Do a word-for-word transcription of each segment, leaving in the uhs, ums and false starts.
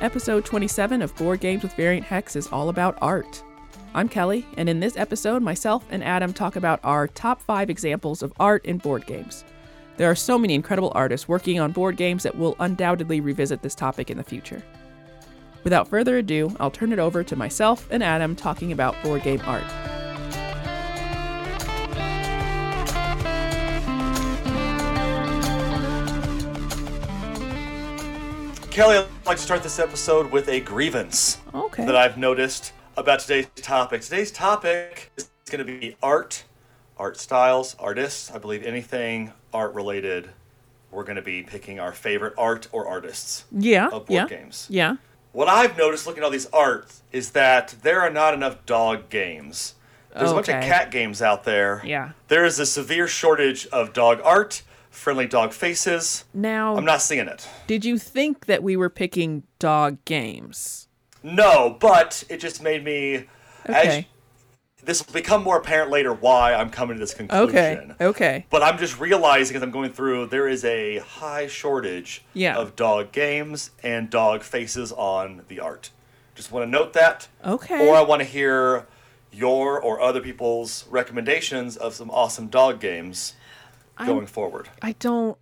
Episode twenty-seven of Board Games with Variant Hex is all about art. I'm Kelly, and in this episode, myself and Adam talk about our top five examples of art in board games. There are so many incredible artists working on board games that we'll undoubtedly revisit this topic in the future. Without further ado, I'll turn it over to myself and Adam talking about board game art. Kelly, I'd like to start this episode with a grievance okay. that I've noticed about today's topic. Today's topic is going to be art, art styles, artists. I believe anything art related, we're going to be picking our favorite art or artists yeah, of board yeah, games. Yeah. What I've noticed looking at all these arts is that there are not enough dog games. There's okay. a bunch of cat games out there. Yeah. There is a severe shortage of dog art. Friendly dog faces. Now, I'm not seeing it. Did you think that we were picking dog games? No, but it just made me... Okay. As, this will become more apparent later why I'm coming to this conclusion. Okay, okay. But I'm just realizing as I'm going through, there is a high shortage yeah. of dog games and dog faces on the art. Just want to note that. Okay. Or I want to hear your or other people's recommendations of some awesome dog games going I'm, forward. I don't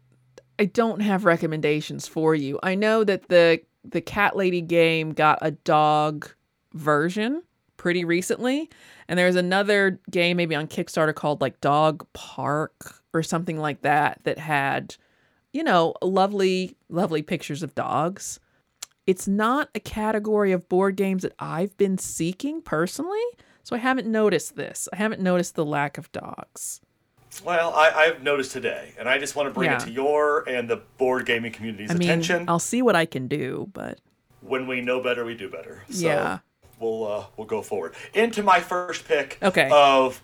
I don't have recommendations for you. I know that the the Cat Lady game got a dog version pretty recently, and there's another game maybe on Kickstarter called like Dog Park or something like that that had, you know, lovely lovely pictures of dogs. It's not a category of board games that I've been seeking personally, so I haven't noticed this. I haven't noticed the lack of dogs. Well, I, I've noticed today, and I just want to bring yeah. it to your and the board gaming community's I mean, attention. I'll see what I can do, but... When we know better, we do better. So yeah. we'll, uh, we'll go forward. Into my first pick okay. of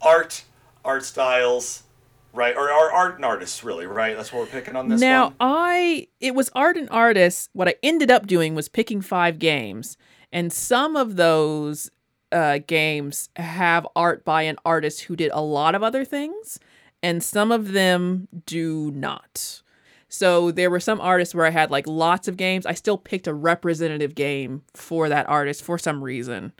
art, art styles, right? Or, or art and artists, really, right? That's what we're picking on this now, one. Now, I... It was art and artists. What I ended up doing was picking five games, and some of those... Uh, games have art by an artist who did a lot of other things, and some of them do not. So there were some artists where I had like lots of games. I still picked a representative game for that artist for some reason.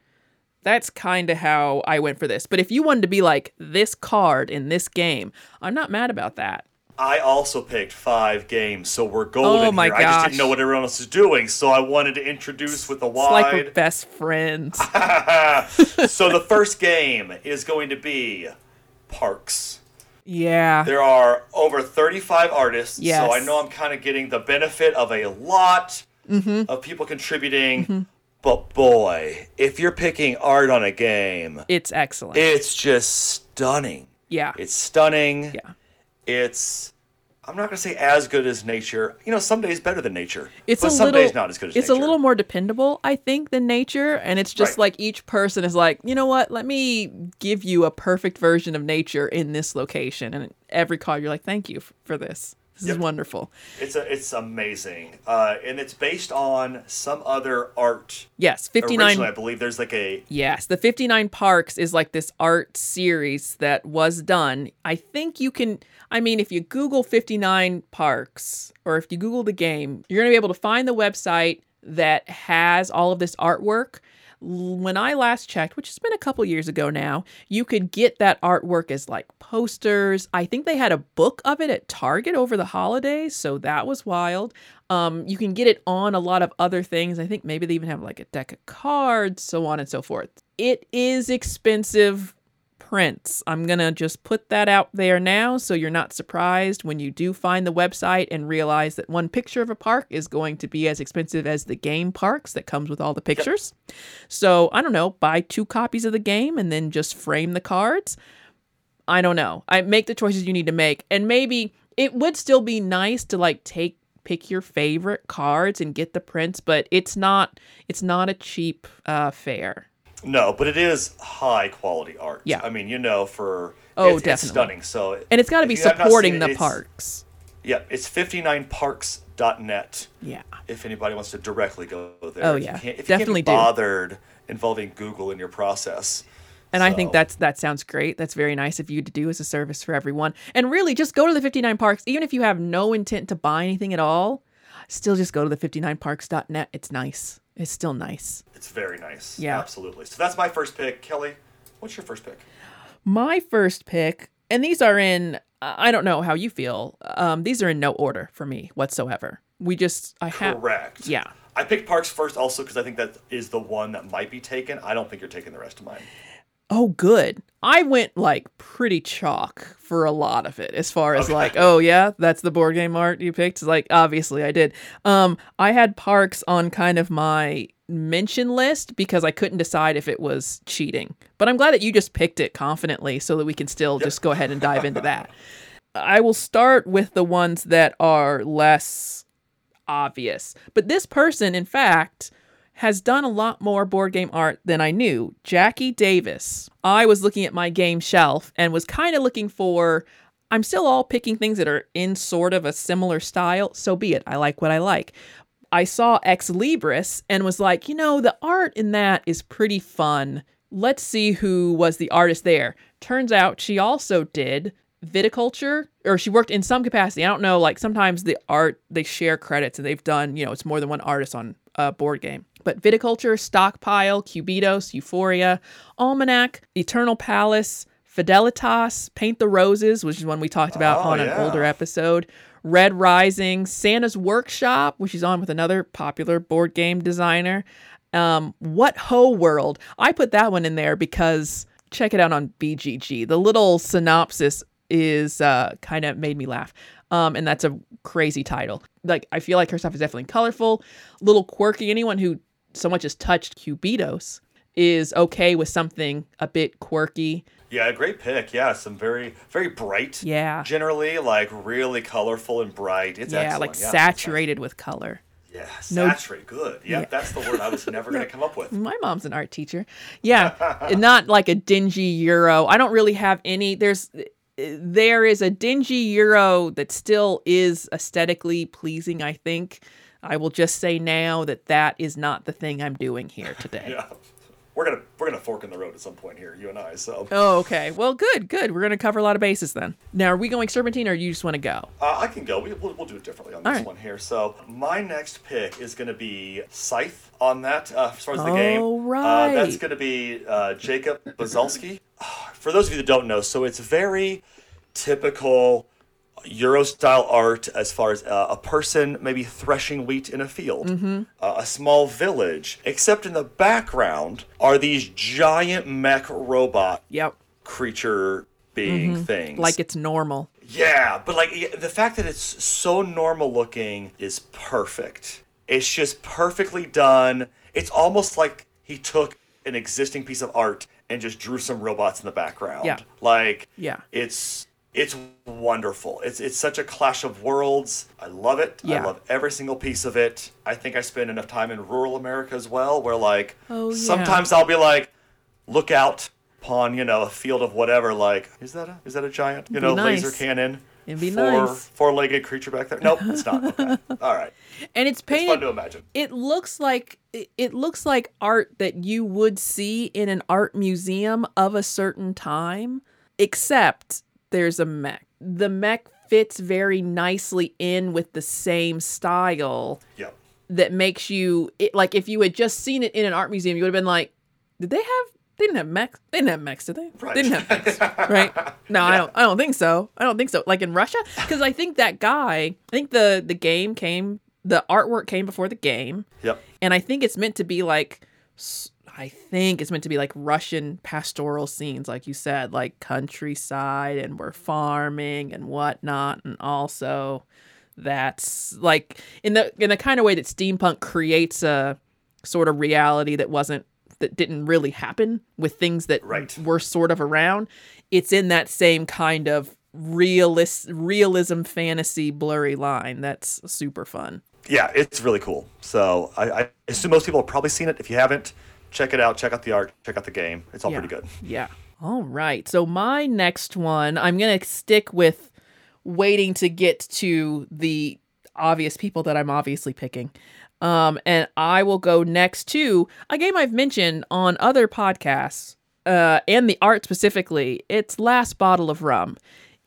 That's kind of how I went for this. But if you wanted to be like this card in this game, I'm not mad about that. I also picked five games, so we're golden oh my here. Gosh. I just didn't know what everyone else is doing, so I wanted to introduce with a wide... It's like we're best friends. So the first game is going to be Parks. Yeah. There are over thirty-five artists, yes. so I know I'm kind of getting the benefit of a lot mm-hmm. of people contributing, mm-hmm. but boy, if you're picking art on a game... It's excellent. It's just stunning. Yeah. It's stunning. Yeah. It's, I'm not going to say as good as nature. You know, some days better than nature. It's but a some little, days not as good as it's nature. It's a little more dependable, I think, than nature. And it's just right. like each person is like, you know what? Let me give you a perfect version of nature in this location. And every call you're like, thank you for this. This yep. is wonderful. It's a, it's amazing. Uh, and it's based on some other art. Yes, fifty-nine. Originally, I believe there's like a... Yes, the fifty-nine Parks is like this art series that was done. I think you can... I mean, if you Google fifty-nine Parks, or if you Google the game, you're going to be able to find the website that has all of this artwork. When I last checked, which has been a couple years ago now, you could get that artwork as like posters. I think they had a book of it at Target over the holidays, so that was wild. Um, you can get it on a lot of other things. I think maybe they even have like a deck of cards, so on and so forth. It is expensive prints. I'm going to just put that out there now so you're not surprised when you do find the website and realize that one picture of a park is going to be as expensive as the game Parks that comes with all the pictures. Yep. So, I don't know, buy two copies of the game and then just frame the cards. I don't know. I make the choices you need to make, and maybe it would still be nice to like take pick your favorite cards and get the prints, but it's not it's not a cheap uh fare. No, but it is high quality art. Yeah. I mean, you know, for oh, it's, it's stunning. So and it's got to be supporting it, the parks. Yeah, it's fifty-nine parks dot net. Yeah. If anybody wants to directly go there. Oh yeah. If you can't, if definitely you can't be bothered do. involving Google in your process. And so. I think that's that sounds great. That's very nice of you to do as a service for everyone. And really just go to the fifty-nine Parks even if you have no intent to buy anything at all. still just go to the fifty-nine parks dot net. It's nice. It's still nice. It's very nice. Yeah. Absolutely. So that's my first pick. Kelly, what's your first pick? My first pick, and these are in, I don't know how you feel. Um, these are in no order for me whatsoever. We just, I have. Correct. Ha- yeah. I picked Parks first also because I think that is the one that might be taken. I don't think you're taking the rest of mine. Oh, good. I went like pretty chalk for a lot of it as far as okay. like, oh, yeah, that's the board game art you picked. Like, obviously I did. Um, I had Parks on kind of my mention list because I couldn't decide if it was cheating. But I'm glad that you just picked it confidently so that we can still yep. just go ahead and dive into that. I will start with the ones that are less obvious. But this person, in fact, has done a lot more board game art than I knew. Jackie Davis. I was looking at my game shelf and was kind of looking for, I'm still all picking things that are in sort of a similar style. So be it. I like what I like. I saw Ex Libris and was like, you know, the art in that is pretty fun. Let's see who was the artist there. Turns out she also did Viticulture, or she worked in some capacity. I don't know, like sometimes the art, they share credits and they've done, you know, it's more than one artist on a board game. But Viticulture, Stockpile, Cubitos, Euphoria, Almanac, Eternal Palace, Fidelitas, Paint the Roses, which is one we talked about oh, on yeah. an older episode, Red Rising, Santa's Workshop, which is on with another popular board game designer, um, What Ho World. I put that one in there because check it out on B G G. The little synopsis is uh, kind of made me laugh. Um, and that's a crazy title. Like, I feel like her stuff is definitely colorful, a little quirky. Anyone who so much as touched Cubitos is okay with something a bit quirky. Yeah, great pick. Yeah, some very, very bright. Yeah. Generally, like, really colorful and bright. It's yeah, excellent. Like yeah, like saturated with color. Yeah, saturated. No, good. Yeah, yeah, that's the word I was never going to come up with. My mom's an art teacher. Yeah, not like a dingy Euro. I don't really have any. There's... There is a dingy Euro that still is aesthetically pleasing, I think. I will just say now that that is not the thing I'm doing here today. yeah. We're going to we're gonna fork in the road at some point here, you and I. So. Oh, okay. Well, good, good. We're going to cover a lot of bases then. Now, are we going Serpentine or you just want to go? Uh, I can go. We, we'll, we'll do it differently on All this right. one here. So my next pick is going to be Scythe on that uh, as far as the All game. Oh, right. Uh, that's going to be uh, Jacob Bozelski. For those of you that don't know, so it's very typical Euro-style art as far as uh, a person maybe threshing wheat in a field, mm-hmm. uh, a small village, except in the background are these giant mech robot yep. creature being mm-hmm. things. Like it's normal. Yeah, but like the fact that it's so normal looking is perfect. It's just perfectly done. It's almost like he took an existing piece of art and just drew some robots in the background. Yeah. Like, yeah. it's it's wonderful. It's it's such a clash of worlds. I love it. Yeah. I love every single piece of it. I think I spend enough time in rural America as well, where like, oh, yeah. sometimes I'll be like, look out upon, you know, a field of whatever. Like, is that a, is that a giant, you It'd know, nice. laser cannon? It'd be Four, nice. Four-legged creature back there. Nope, it's not. Okay. All right. And it's painted. It's fun to imagine. It looks like it looks like art that you would see in an art museum of a certain time, except there's a mech. The mech fits very nicely in with the same style. Yep. That makes you it, like if you had just seen it in an art museum, you would have been like, did they have? They didn't have mechs. They didn't have mechs, did they? Right. They didn't have mechs, right? No, yeah. I don't. I don't think so. I don't think so. Like in Russia, because I think that guy. I think the the game came. The artwork came before the game. Yep. And I think it's meant to be like. I think it's meant to be like Russian pastoral scenes, like you said, like countryside, and we're farming and whatnot, and also that's like in the in the kind of way that steampunk creates a sort of reality that wasn't. That didn't really happen with things that right. were sort of around. It's in that same kind of realist realism, fantasy, blurry line. That's super fun. Yeah, it's really cool. So I, I assume most people have probably seen it. If you haven't, check it out. Check out the art. Check out the game. It's all yeah. pretty good. Yeah. All right. So my next one, I'm going to stick with waiting to get to the obvious people that I'm obviously picking. Um, and I will go next to a game I've mentioned on other podcasts, uh, and the art specifically. It's Last Bottle of Rum.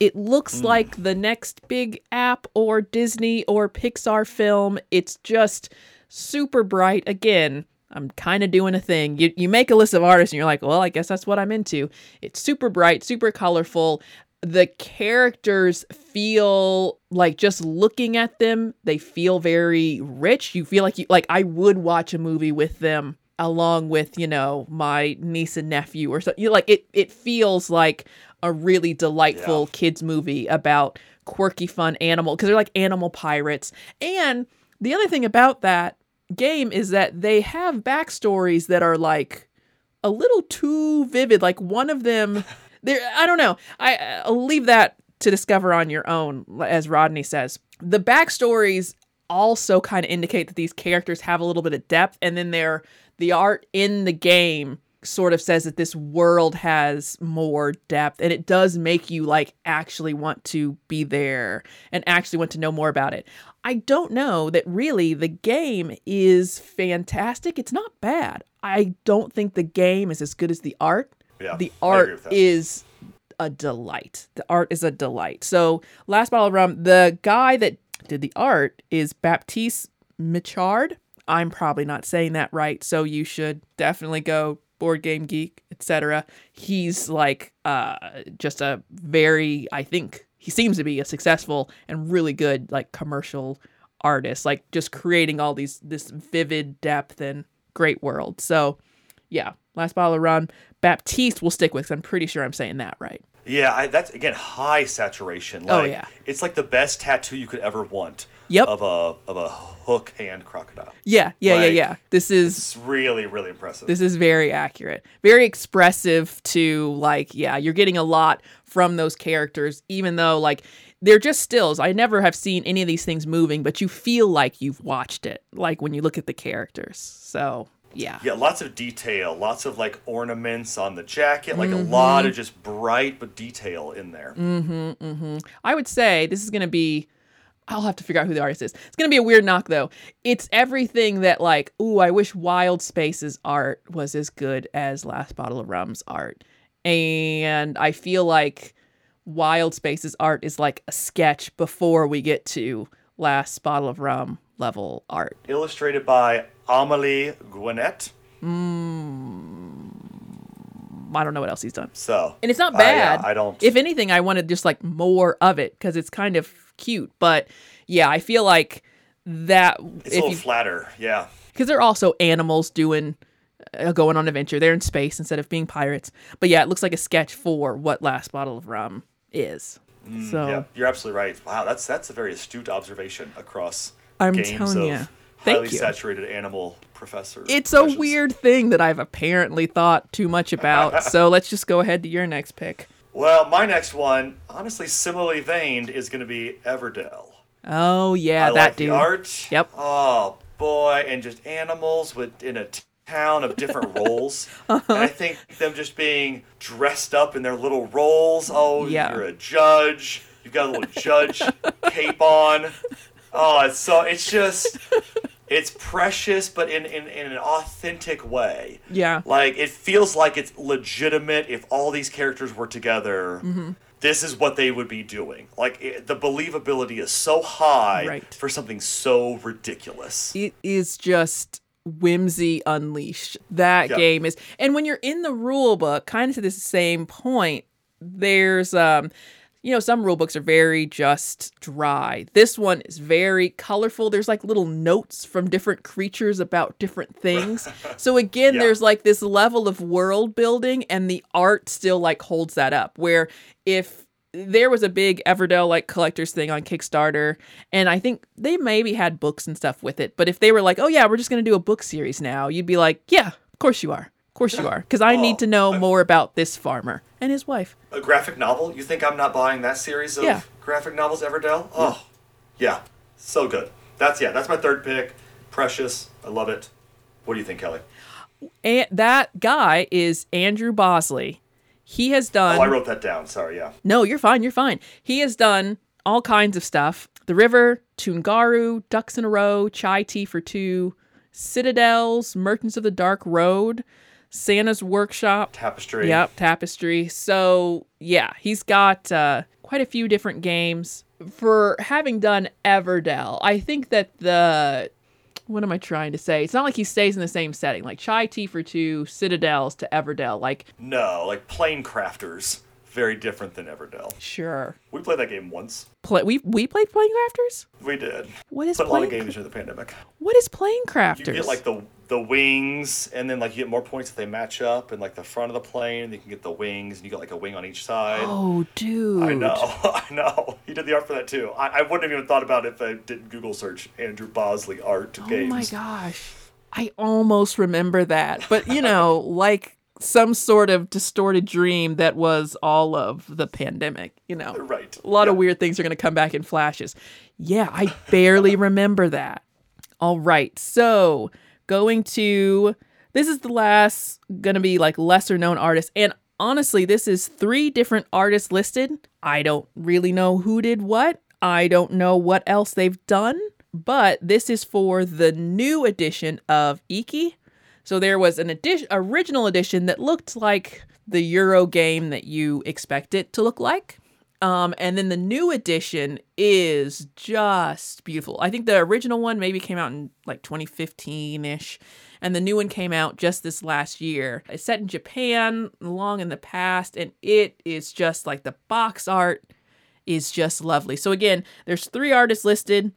It looks mm. like the next big app or Disney or Pixar film. It's just super bright. Again, I'm kind of doing a thing. You you make a list of artists and you're like, well, I guess that's what I'm into. It's super bright, super colorful. The characters feel like, just looking at them, they feel very rich. You feel like you like I would watch a movie with them, along with, you know, my niece and nephew or something. You like it it feels like a really delightful yeah. kids movie about quirky, fun animal, because they're like animal pirates. And the other thing about that game is that they have backstories that are like a little too vivid. Like one of them, there, I don't know. I, I'll leave that to discover on your own, as Rodney says. The backstories also kind of indicate that these characters have a little bit of depth, and then they're, the art in the game sort of says that this world has more depth, and it does make you like actually want to be there and actually want to know more about it. I don't know that really the game is fantastic. It's not bad. I don't think the game is as good as the art. Yeah, the art is a delight. The art is a delight. So Last Bottle of Rum, the guy that did the art is Baptiste Michard. I'm probably not saying that right, so you should definitely go Board Game Geek, et cetera. He's like uh, just a very, I think, he seems to be a successful and really good like commercial artist, like just creating all these, this vivid depth and great world. So yeah, Last Bottle of Rum, Baptiste will stick with, because I'm pretty sure I'm saying that right. Yeah, I, that's, again, high saturation. Like, oh, yeah. It's like the best tattoo you could ever want. Yep. Of a of a hook and crocodile. Yeah, yeah, like, yeah, yeah. This is it's really, really impressive. This is very accurate. Very expressive to, like, yeah, you're getting a lot from those characters, even though, like, they're just stills. I never have seen any of these things moving, but you feel like you've watched it, like, when you look at the characters. So... Yeah. Yeah, lots of detail, lots of like ornaments on the jacket, like mm-hmm. a lot of just bright but detail in there. Mm-hmm, mm-hmm. I would say this is going to be, I'll have to figure out who the artist is. It's going to be a weird knock though. It's everything that like, ooh, I wish Wild Space's art was as good as Last Bottle of Rum's art. And I feel like Wild Space's art is like a sketch before we get to Last Bottle of Rum level art. Illustrated by Amelie Gwinnett. Mm, I don't know what else he's done. So, and it's not bad. I, uh, I don't. If anything, I wanted just like more of it because it's kind of cute. But yeah, I feel like that. It's a little you, flatter, yeah. Because they're also animals doing, uh, going on an adventure. They're in space instead of being pirates. But yeah, it looks like a sketch for what Last Bottle of Rum is. Mm, so yeah, you're absolutely right. Wow, that's that's a very astute observation across I'm games telling of. You. Thank highly you. Saturated animal professor. It's a weird thing that I've apparently thought too much about. So let's just go ahead to your next pick. Well, my next one, honestly, similarly veined, is going to be Everdell. Oh yeah, I that like dude. The art. Yep. Oh boy, and just animals with in a town of different roles. Uh-huh. And I think them just being dressed up in their little roles. Oh, yeah. You're a judge. You've got a little judge cape on. Oh, it's so it's just. It's precious, but in, in, in an authentic way. Yeah. Like, it feels like it's legitimate if all these characters were together. Mm-hmm. This is what they would be doing. Like, it, the believability is so high right. for something so ridiculous. It is just whimsy unleashed. That yeah. game is... And when you're in the rule book, kind of to this same point, there's... um. You know, some rule books are very just dry. This one is very colorful. There's like little notes from different creatures about different things. So again, yeah. there's like this level of world building, and the art still like holds that up. Where if there was a big Everdell like collectors thing on Kickstarter, and I think they maybe had books and stuff with it. But if they were like, oh yeah, we're just going to do a book series now, you'd be like, yeah, of course you are. Of course you are, because I oh, need to know more about this farmer and his wife. A graphic novel? You think I'm not buying that series of yeah. graphic novels, Everdell? Oh, yeah. yeah. So good. That's, yeah, that's my third pick. Precious. I love it. What do you think, Kelly? And that guy is Andrew Bosley. He has done... Oh, I wrote that down. Sorry, yeah. No, you're fine. You're fine. He has done all kinds of stuff. The River, Toongaru, Ducks in a Row, Chai Tea for Two, Citadels, Merchants of the Dark Road... Santa's Workshop. Tapestry. Yep, Tapestry. So, yeah, he's got uh, quite a few different games. For having done Everdell, I think that the... What am I trying to say? It's not like he stays in the same setting. Like, Chai Tea for Two, Citadels to Everdell. Like No, like Plane Crafters. Very different than Everdell. Sure. We played that game once. Play, we we played Plane Crafters? We did. What is played plane, a lot of games during the pandemic. What is Plane Crafters? You get, like, the, the wings, and then, like, you get more points if they match up, and, like, the front of the plane, and you can get the wings, and you get, like, a wing on each side. Oh, dude. I know. I know. He did the art for that, too. I, I wouldn't have even thought about it if I didn't Google search Andrew Bosley art to oh games. Oh, my gosh. I almost remember that. But, you know, like... some sort of distorted dream that was all of the pandemic, you know. Right. A lot yeah. of weird things are going to come back in flashes. Yeah, I barely remember that. All right. So going to, this is the last going to be like lesser known artists. And honestly, this is three different artists listed. I don't really know who did what. I don't know what else they've done. But this is for the new edition of Iki. So there was an edition, original edition that looked like the Euro game that you expect it to look like. Um, and then the new edition is just beautiful. I think the original one maybe came out in like twenty fifteen-ish. And the new one came out just this last year. It's set in Japan, long in the past. And it is just like the box art is just lovely. So again, there's three artists listed.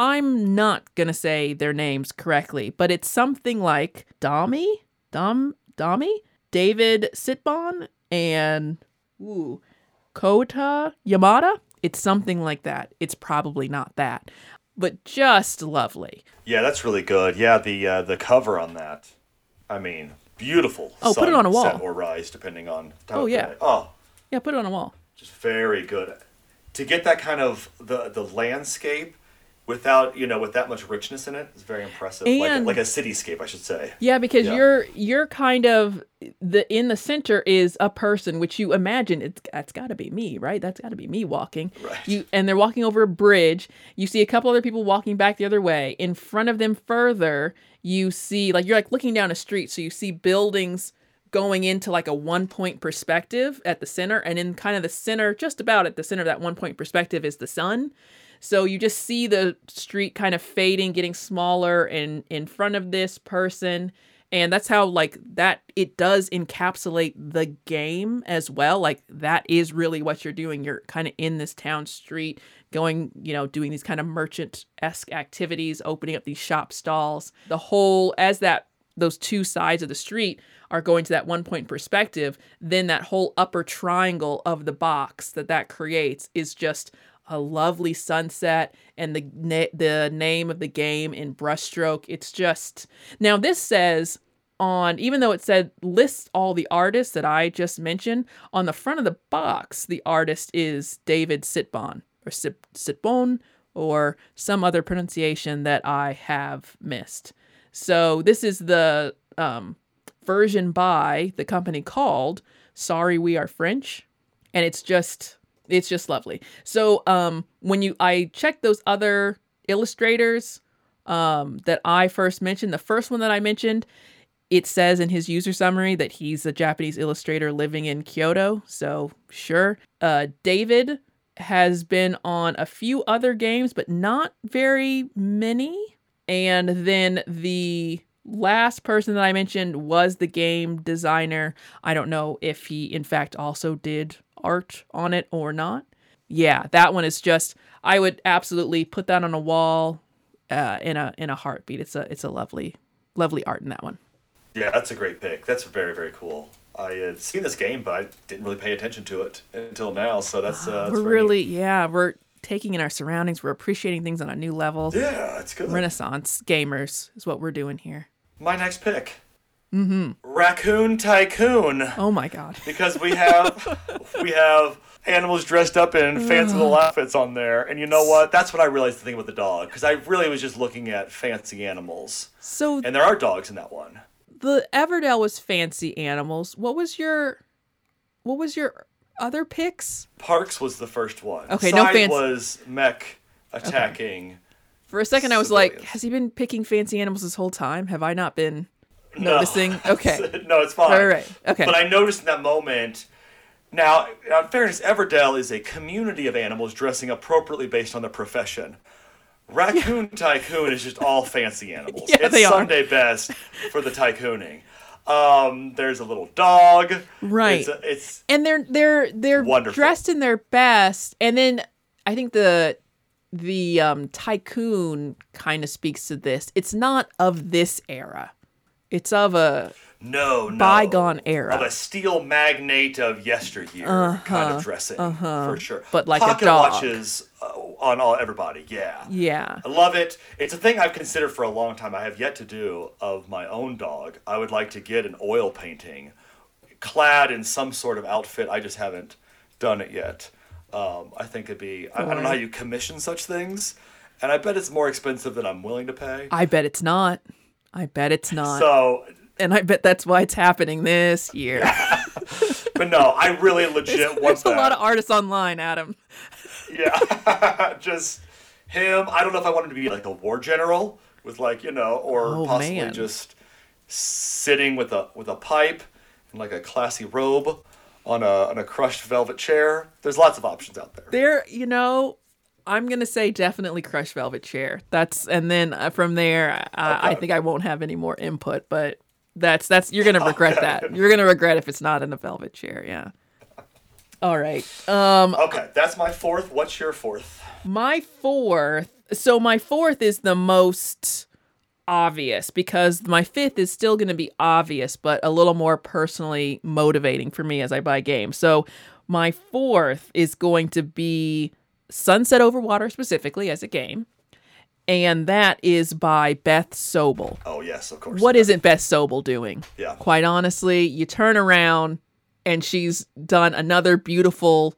I'm not going to say their names correctly, but it's something like Dami, Dom, Dami, David Sitbon, and ooh, Kota Yamada. It's something like that. It's probably not that, but just lovely. Yeah, that's really good. Yeah, the uh, the cover on that, I mean, beautiful. Oh, sun, put it on a wall. Set or rise, depending on how oh, yeah. Play. Oh, yeah, put it on a wall. Just very good. To get that kind of the the landscape, without, you know, with that much richness in it, it's very impressive. And, like, like a cityscape, I should say. Yeah, because yeah. you're you're kind of, the in the center is a person, which you imagine, it's, that's got to be me, right? That's got to be me walking. Right. You And they're walking over a bridge. You see a couple other people walking back the other way. In front of them further, you see, like, you're, like, looking down a street, so you see buildings going into, like, a one-point perspective at the center. And in kind of the center, just about at the center of that one-point perspective is the sun. So you just see the street kind of fading, getting smaller and in front of this person. And that's how, like, that it does encapsulate the game as well. Like, that is really what you're doing. You're kind of in this town street going, you know, doing these kind of merchant-esque activities, opening up these shop stalls. The whole, as that, those two sides of the street are going to that one point perspective, then that whole upper triangle of the box that that creates is just a lovely sunset, and the na- the name of the game in brushstroke. It's just, now this says on, even though it said lists all the artists that I just mentioned, on the front of the box, the artist is David Sitbon or Sip- Sitbon or some other pronunciation that I have missed. So this is the um, version by the company called Sorry We Are French, and it's just... It's just lovely. So um, when you, I checked those other illustrators um, that I first mentioned, the first one that I mentioned, it says in his user summary that he's a Japanese illustrator living in Kyoto. So sure. Uh, David has been on a few other games, but not very many. And then the last person that I mentioned was the game designer. I don't know if he, in fact, also did art on it or not. Yeah, that one is just, I would absolutely put that on a wall uh in a in a heartbeat. It's a it's a lovely lovely art in that one. Yeah, that's a great pick. That's very, very cool. I had seen this game, but I didn't really pay attention to it until now, so that's uh that's we're really neat. Yeah, we're taking in our surroundings, we're appreciating things on a new level. Yeah, it's good. Renaissance gamers is what we're doing here. My next pick, mm-hmm, Raccoon Tycoon. Oh my god. Because we have we have animals dressed up in fancy little outfits on there. And you know what? That's what I realized the thing with the dog, because I really was just looking at fancy animals. So And there are dogs in that one. The Everdell was fancy animals. What was your what was your other picks? Parks was the first one. Okay, Scythe no fancy was mech attacking. Okay. For a second I was civilians. Like, has he been picking fancy animals this whole time? Have I not been noticing? No. Okay. No, it's fine. All right. Okay. But I noticed in that moment Now, in fairness, Everdell is a community of animals dressing appropriately based on their profession. Raccoon yeah. Tycoon is just all fancy animals. Yeah, it's they Sunday are. Best for the tycooning. Um, there's a little dog. Right. It's, a, it's and they're they're they're wonderful. Dressed in their best. And then I think the the um, tycoon kind of speaks to this. It's not of this era. It's of a no, no. bygone era. Of a steel magnate of yesteryear uh-huh, kind of dressing, uh-huh. for sure. But like Pocket a dog. Watches uh, on all everybody, yeah. Yeah. I love it. It's a thing I've considered for a long time. I have yet to do of my own dog. I would like to get an oil painting clad in some sort of outfit. I just haven't done it yet. Um, I think it'd be... I, I don't know how you commission such things, and I bet it's more expensive than I'm willing to pay. I bet it's not. I bet it's not. So... And I bet that's why it's happening this year. Yeah. But no, I really legit there's, want there's that. There's a lot of artists online, Adam. Yeah. Just him. I don't know if I want him to be like a war general with like, you know, or oh, possibly man. Just sitting with a with a pipe and like a classy robe on a on a crushed velvet chair. There's lots of options out there. There, you know, I'm going to say definitely crushed velvet chair. That's and then uh, from there, uh, okay. I think I won't have any more input, but That's that's you're gonna regret that. You're gonna regret if it's not in a velvet chair. Yeah. All right. Um, okay, that's my fourth. What's your fourth? My fourth. So my fourth is the most obvious because my fifth is still gonna be obvious, but a little more personally motivating for me as I buy games. So my fourth is going to be Sunset Over Water specifically as a game. And that is by Beth Sobel. Oh, yes, of course. What yeah. isn't Beth Sobel doing? Yeah. Quite honestly, you turn around and she's done another beautiful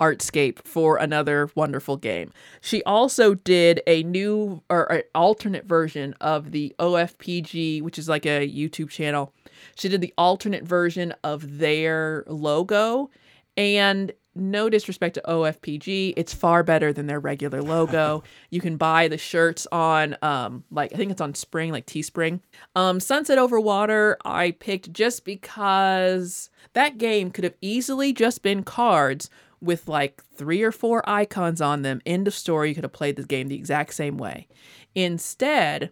artscape for another wonderful game. She also did a new or an alternate version of the O F P G, which is like a YouTube channel. She did the alternate version of their logo. And no disrespect to O F P G, it's far better than their regular logo. You can buy the shirts on, um, like I think it's on Spring, like Teespring. Um, Sunset Over Water, I picked just because that game could have easily just been cards with like three or four icons on them. End of story. You could have played the game the exact same way. Instead,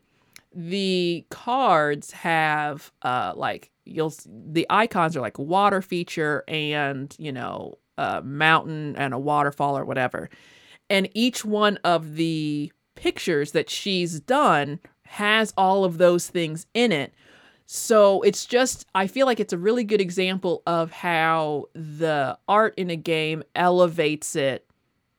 the cards have uh, like you'll the icons are like water feature and you know. A mountain and a waterfall or whatever. And each one of the pictures that she's done has all of those things in it. So it's just, I feel like it's a really good example of how the art in a game elevates it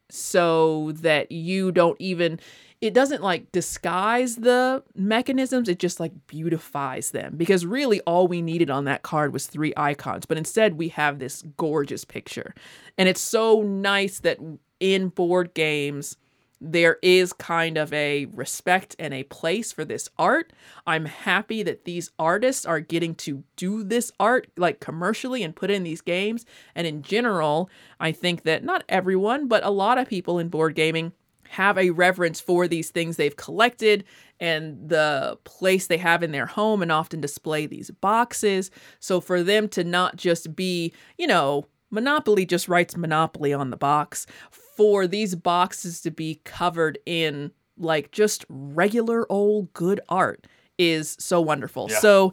so that you don't even, it doesn't like disguise the mechanisms. It just like beautifies them because really all we needed on that card was three icons, but instead we have this gorgeous picture. And it's so nice that in board games, there is kind of a respect and a place for this art. I'm happy that these artists are getting to do this art like commercially and put in these games. And in general, I think that not everyone, but a lot of people in board gaming have a reverence for these things they've collected and the place they have in their home and often display these boxes. So for them to not just be, you know, Monopoly just writes Monopoly on the box, for these boxes to be covered in like just regular old good art is so wonderful. Yeah. So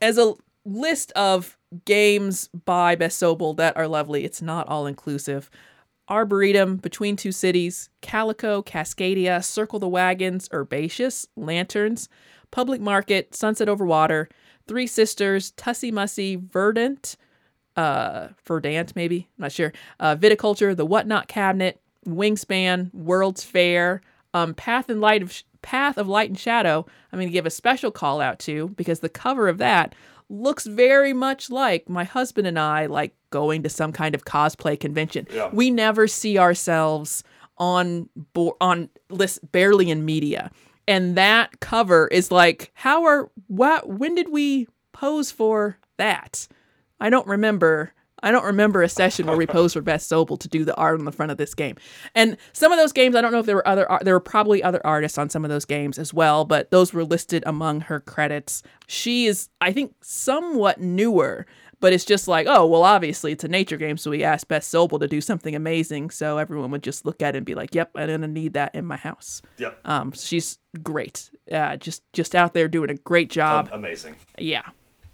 as a list of games by Beth Sobel that are lovely, it's not all inclusive. Arboretum, Between Two Cities, Calico, Cascadia, Circle the Wagons, Herbaceous, Lanterns, Public Market, Sunset Over Water, Three Sisters, Tussie Mussy, Verdant, uh, Verdant maybe, not sure, uh, Viticulture, The Whatnot Cabinet, Wingspan, World's Fair, um, Path and Light of Sh- Path of Light and Shadow. I'm going to give a special call out to because the cover of that looks very much like my husband and I like going to some kind of cosplay convention. Yeah. We never see ourselves on bo- on list barely in media. And that cover is like, how are what when did we pose for that? I don't remember. I don't remember a session where we posed for Beth Sobel to do the art on the front of this game. And some of those games, I don't know if there were other, there were probably other artists on some of those games as well, but those were listed among her credits. She is, I think, somewhat newer, But it's just like, oh, well, obviously it's a nature game, so we asked Beth Sobel to do something amazing. So everyone would just look at it and be like, yep, I'm going to need that in my house. Yep. Um, she's great. Uh, just, just out there doing a great job. Um, amazing. Yeah.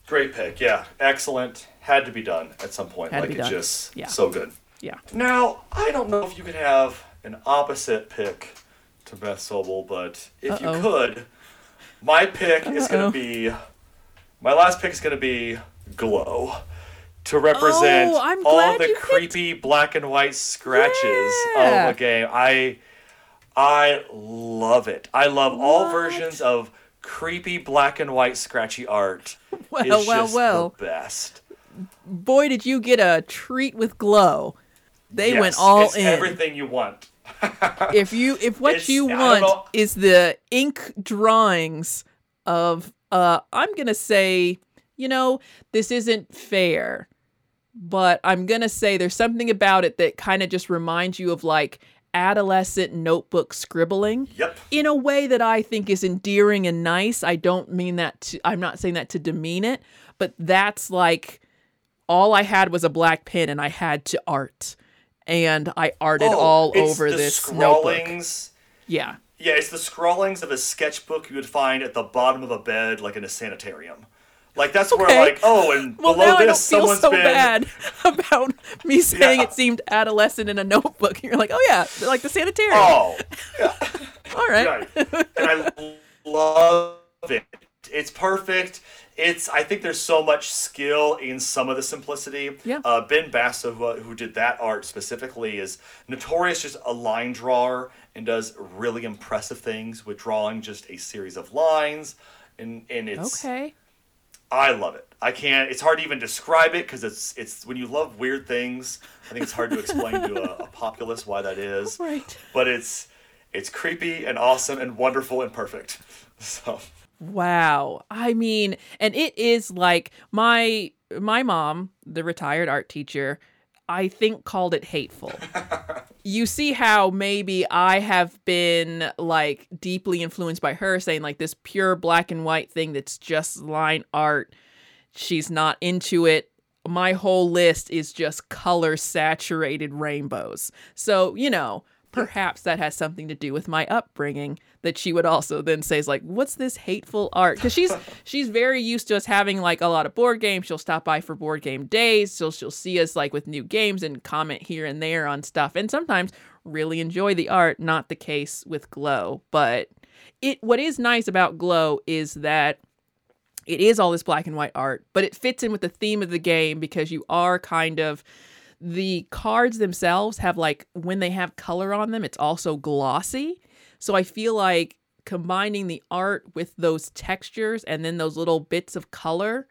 Great pick. Yeah. Excellent. Had to be done at some point. Had like it's just yeah. so good. Yeah. Now, I don't know if you could have an opposite pick to Beth Sobel, but if Uh-oh. you could, my pick Uh-oh. is going to be, my last pick is going to be Glow, to represent oh, all the creepy picked... black and white scratches yeah. of a game. I I love it. I love what? all versions of creepy black and white scratchy art. Well, it's well, just well. the best. Boy, did you get a treat with Glow. They yes, went all it's in. Everything you want. if you if what it's, you want is the ink drawings of uh I'm gonna say, you know, this isn't fair, but I'm gonna say there's something about it that kind of just reminds you of like adolescent notebook scribbling yep. in a way that I think is endearing and nice. I don't mean that to, I'm not saying that to demean it, but that's like all I had was a black pen and I had to art. And I arted oh, all over this scrawlings. Notebook. Yeah. Yeah, it's the scrawlings of a sketchbook you would find at the bottom of a bed, like in a sanitarium. Like, that's okay. where, like, oh, and well, below this, someone's been... Well, now I don't feel so been... bad about me saying yeah. it seemed adolescent in a notebook. And you're like, oh, yeah, like the sanitarium. Oh. Yeah. all right. right. And I love it. It's perfect. It's. I think there's so much skill in some of the simplicity. Yeah. Uh, Ben Basso, who, who did that art specifically, is notorious just a line drawer and does really impressive things with drawing just a series of lines. And and it's okay. I love it. I can't. It's hard to even describe it because it's it's when you love weird things. I think it's hard to explain to a, a populace why that is. Right. But it's it's creepy and awesome and wonderful and perfect. So. Wow. I mean, and it is like my my mom, the retired art teacher, I think called it hateful. You see how maybe I have been like deeply influenced by her saying like this pure black and white thing that's just line art. She's not into it. My whole list is just color saturated rainbows. So, you know, perhaps that has something to do with my upbringing, that she would also then say, like, what's this hateful art? Because she's she's very used to us having, like, a lot of board games. She'll stop by for board game days. So she'll see us, like, with new games and comment here and there on stuff. And sometimes really enjoy the art, not the case with Glow. But it what is nice about Glow is that it is all this black and white art, but it fits in with the theme of the game because you are kind of... The cards themselves have, like, when they have color on them, it's also glossy. So I feel like combining the art with those textures and then those little bits of color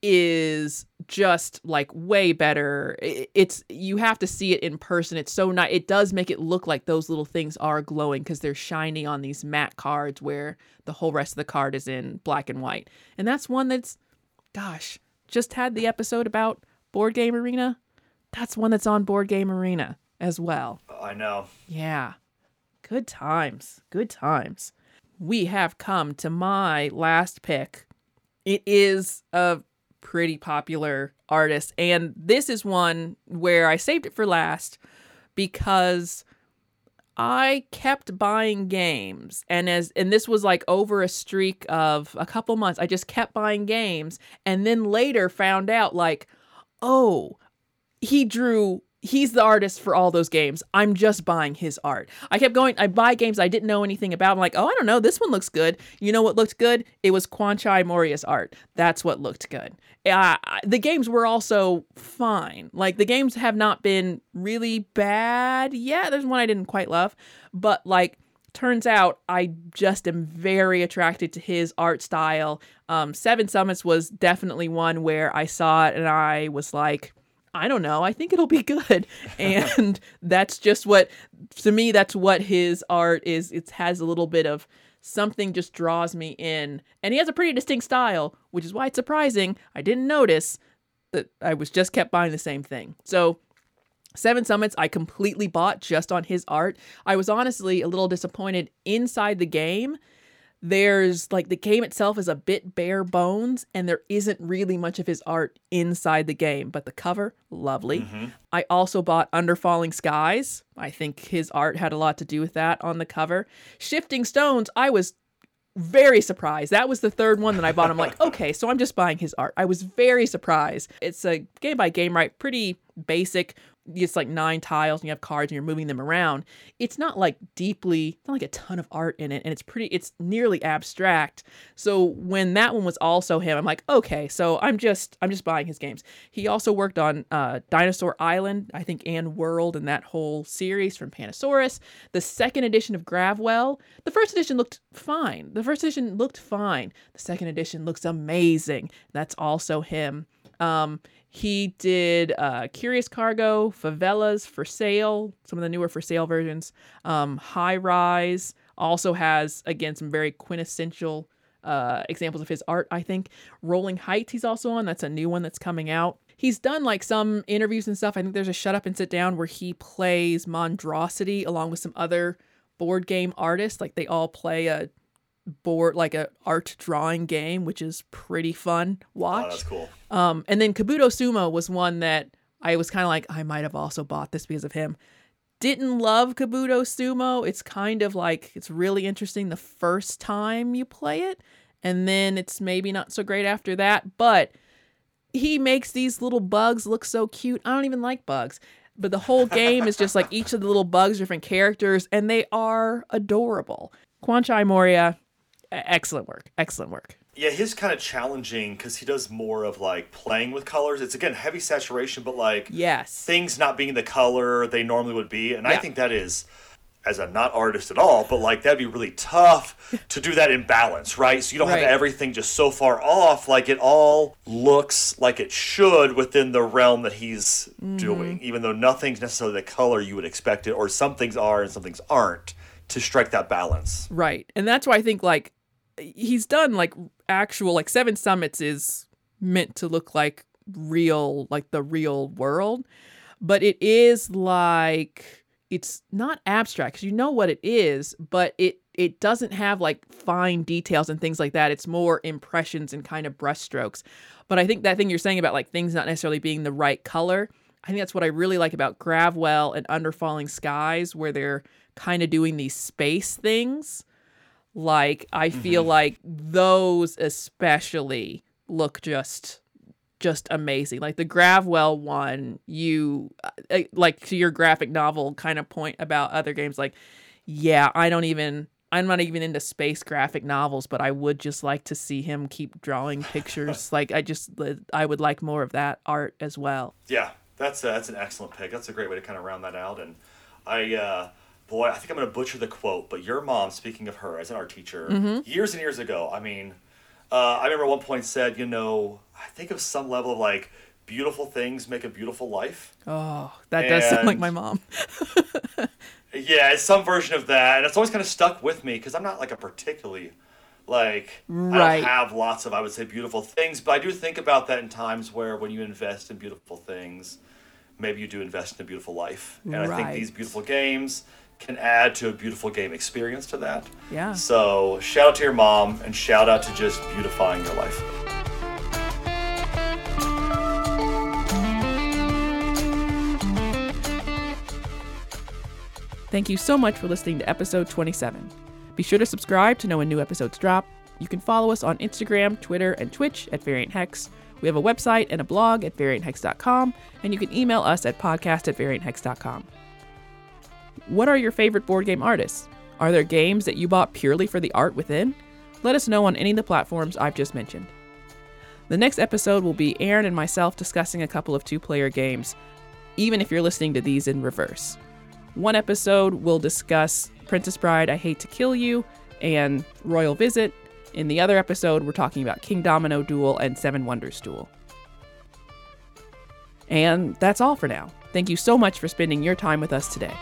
is just, like, way better. It's you have to see it in person. It's so nice. It does make it look like those little things are glowing because they're shiny on these matte cards where the whole rest of the card is in black and white. And that's one that's, gosh, just had the episode about Board Game Arena. That's one that's on Board Game Arena as well. I know. Yeah. Good times. Good times. We have come to my last pick. It is a pretty popular artist. And this is one where I saved it for last because I kept buying games. And as and this was like over a streak of a couple months. I just kept buying games. And then later found out like, oh... He drew, he's the artist for all those games. I'm just buying his art. I kept going, I buy games I didn't know anything about. I'm like, oh, I don't know. This one looks good. You know what looked good? It was Kwanchai Moria's art. That's what looked good. Uh, the games were also fine. Like, the games have not been really bad yet. There's one I didn't quite love. But, like, turns out I just am very attracted to his art style. Um, Seven Summits was definitely one where I saw it and I was like... I don't know. I think it'll be good. And that's just what, to me, that's what his art is. It has a little bit of something just draws me in. And he has a pretty distinct style, which is why it's surprising. I didn't notice that I was just kept buying the same thing. So Seven Summits, I completely bought just on his art. I was honestly a little disappointed inside the game There's like the game itself is a bit bare bones and there isn't really much of his art inside the game, but the cover, lovely. Mm-hmm. I also bought Under Falling Skies. I think his art had a lot to do with that on the cover. Shifting Stones, I was very surprised. That was the third one that I bought. I'm like, okay, so I'm just buying his art. I was very surprised. It's a game by game, right? Pretty basic. It's like nine tiles and you have cards and you're moving them around. It's not like deeply, not like a ton of art in it. And it's pretty, it's nearly abstract. So when that one was also him, I'm like, okay, so I'm just, I'm just buying his games. He also worked on uh, Dinosaur Island, I think, and World and that whole series from Panosaurus. The second edition of Gravwell, the first edition looked fine. The first edition looked fine. The second edition looks amazing. That's also him. Um, He did uh, Curious Cargo, Favelas, For Sale, some of the newer For Sale versions, um, High Rise, also has, again, some very quintessential uh, examples of his art, I think. Rolling Heights he's also on. That's a new one that's coming out. He's done like some interviews and stuff. I think there's a Shut Up and Sit Down where he plays Mondrosity along with some other board game artists. Like they all play a board, like a art drawing game, which is pretty fun. Watch. Oh, that's cool. Um, and then Kabuto Sumo was one that I was kind of like, I might have also bought this because of him. Didn't love Kabuto Sumo. It's kind of like, it's really interesting the first time you play it. And then it's maybe not so great after that. But he makes these little bugs look so cute. I don't even like bugs. But the whole game is just like each of the little bugs, different characters, and they are adorable. Kwanchai Moria, excellent work. Excellent work. Yeah, his kind of challenging because he does more of like playing with colors. It's again heavy saturation, but like yes, things not being the color they normally would be. And yeah. I think that is, as a not artist at all, but like that'd be really tough to do that in balance, right? So you don't right. have everything just so far off. Like it all looks like it should within the realm that he's mm-hmm. doing, even though nothing's necessarily the color you would expect it, or some things are and some things aren't, to strike that balance. Right. And that's why I think like he's done like actual like Seven Summits is meant to look like real, like the real world, but it is like it's not abstract because you know what it is, but it it doesn't have like fine details and things like that. It's more impressions and kind of brushstrokes. But I think that thing you're saying about like things not necessarily being the right color, I think that's what I really like about Gravwell and Under Falling Skies, where they're kind of doing these space things. Like, I feel mm-hmm. like those especially look just just amazing. Like the Gravwell one, you like to your graphic novel kind of point about other games. Like, yeah, I don't even I'm not even into space graphic novels, but I would just like to see him keep drawing pictures. Like I just I would like more of that art as well. Yeah, that's a, that's an excellent pick. That's a great way to kind of round that out. And I uh boy, I think I'm going to butcher the quote, but your mom, speaking of her as an art teacher, mm-hmm. years and years ago, I mean, uh, I remember at one point said, you know, I think of some level of like, beautiful things make a beautiful life. Oh, that and, does sound like my mom. Yeah, it's some version of that. And it's always kind of stuck with me because I'm not like a particularly, like, right. I don't have lots of, I would say, beautiful things. But I do think about that in times where when you invest in beautiful things, maybe you do invest in a beautiful life. And right. I think these beautiful games can add to a beautiful game experience to that. Yeah. So shout out to your mom and shout out to just beautifying your life. Thank you so much for listening to episode twenty-seven. Be sure to subscribe to know when new episodes drop. You can follow us on Instagram, Twitter, and Twitch at Variant Hex. We have a website and a blog at variant hex dot com, and you can email us at podcast at variant hex dot com. What are your favorite board game artists? Are there games that you bought purely for the art within? Let us know on any of the platforms I've just mentioned. The next episode will be Aaron and myself discussing a couple of two-player games, even if you're listening to these in reverse. One episode will discuss Princess Bride, I Hate to Kill You, and Royal Visit. In the other episode, we're talking about King Domino Duel and Seven Wonders Duel. And that's all for now. Thank you so much for spending your time with us today.